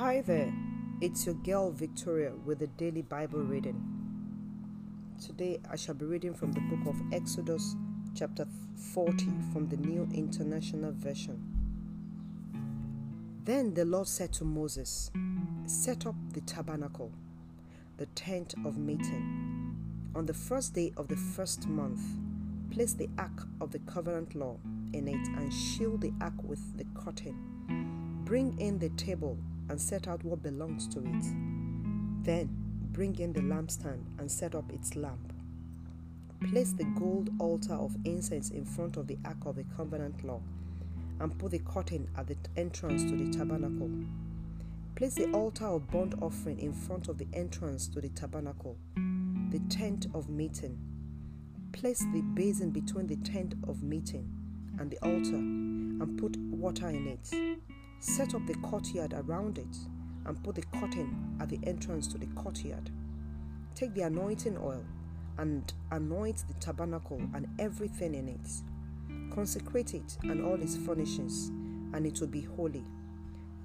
Hi there, it's your girl Victoria with a daily Bible reading. Today I shall be reading from the book of Exodus chapter 40 from the New International Version. Then the Lord said to Moses, "Set up the tabernacle, the tent of meeting. On the first day of the first month, place the ark of the covenant law in it and shield the ark with the curtain. Bring in the table and set out what belongs to it. Then bring in the lampstand and set up its lamp. Place the gold altar of incense in front of the ark of the covenant law and put the curtain at the entrance to the tabernacle. Place the altar of burnt offering in front of the entrance to the tabernacle, the tent of meeting. Place the basin between the tent of meeting and the altar and put water in it. Set up the courtyard around it and put the curtain at the entrance to the courtyard. Take the anointing oil and anoint the tabernacle and everything in it. Consecrate it and all its furnishings, and it will be holy.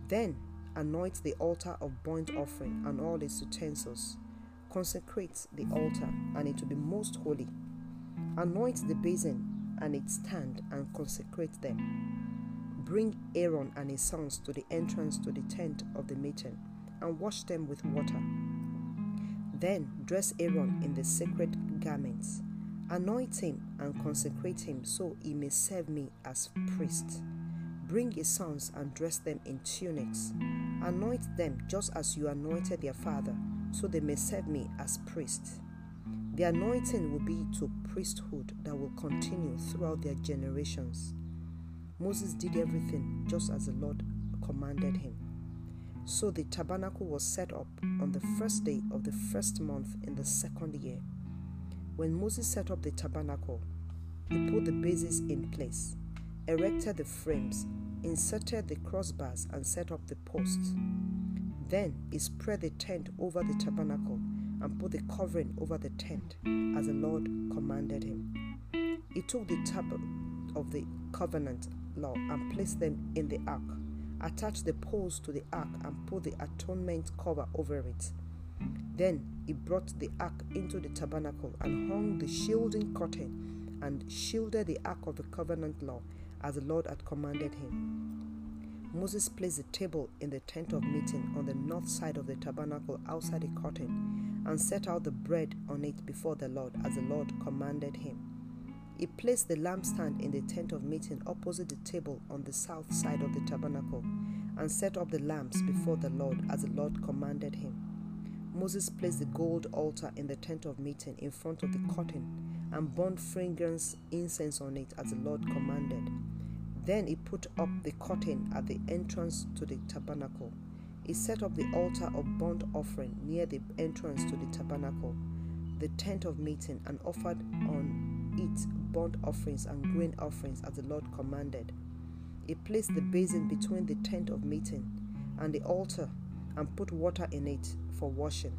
Then anoint the altar of burnt offering and all its utensils. Consecrate the altar, and it will be most holy. Anoint the basin and its stand and consecrate them. Bring Aaron and his sons to the entrance to the tent of the meeting and wash them with water. Then dress Aaron in the sacred garments. Anoint him and consecrate him so he may serve me as priest. Bring his sons and dress them in tunics. Anoint them just as you anointed their father, so they may serve me as priest. The anointing will be to priesthood that will continue throughout their generations." Moses did everything just as the Lord commanded him. So the tabernacle was set up on the first day of the first month in the second year. When Moses set up the tabernacle, he put the bases in place, erected the frames, inserted the crossbars, and set up the posts. Then he spread the tent over the tabernacle and put the covering over the tent as the Lord commanded him. He took the tables of the covenant law and place them in the ark. Attach the poles to the ark and put the atonement cover over it. Then he brought the ark into the tabernacle and hung the shielding curtain and shielded the ark of the covenant law as the Lord had commanded him. Moses placed the table in the tent of meeting on the north side of the tabernacle outside the curtain and set out the bread on it before the Lord as the Lord commanded him. He placed the lampstand in the tent of meeting opposite the table on the south side of the tabernacle and set up the lamps before the Lord as the Lord commanded him. Moses placed the gold altar in the tent of meeting in front of the curtain and burned fragrant incense on it as the Lord commanded. Then he put up the curtain at the entrance to the tabernacle. He set up the altar of burnt offering near the entrance to the tabernacle, the tent of meeting, and offered on it burnt offerings and grain offerings as the Lord commanded. He placed the basin between the tent of meeting and the altar and put water in it for washing.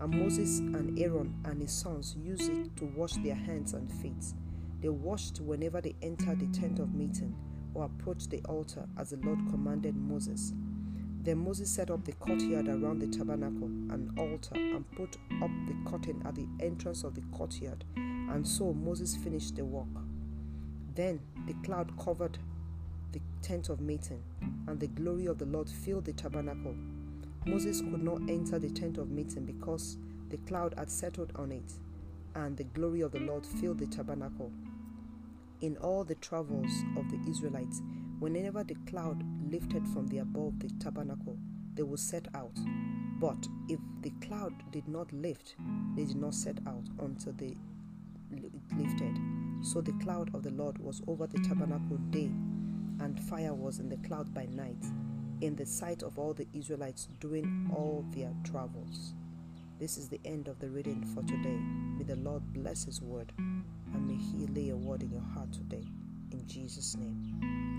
And Moses and Aaron and his sons used it to wash their hands and feet. They washed whenever they entered the tent of meeting or approached the altar as the Lord commanded Moses. Then Moses set up the courtyard around the tabernacle and altar and put up the curtain at the entrance of the courtyard. And so Moses finished the work. Then the cloud covered the tent of meeting, and the glory of the Lord filled the tabernacle. Moses could not enter the tent of meeting because the cloud had settled on it, and the glory of the Lord filled the tabernacle. In all the travels of the Israelites, whenever the cloud lifted from above the tabernacle, they would set out. But if the cloud did not lift, they did not set out until they lifted. So the cloud of the Lord was over the tabernacle day, and fire was in the cloud by night, in the sight of all the Israelites during all their travels. This is the end of the reading for today. May the Lord bless his word, and may he lay a word in your heart today. In Jesus' name.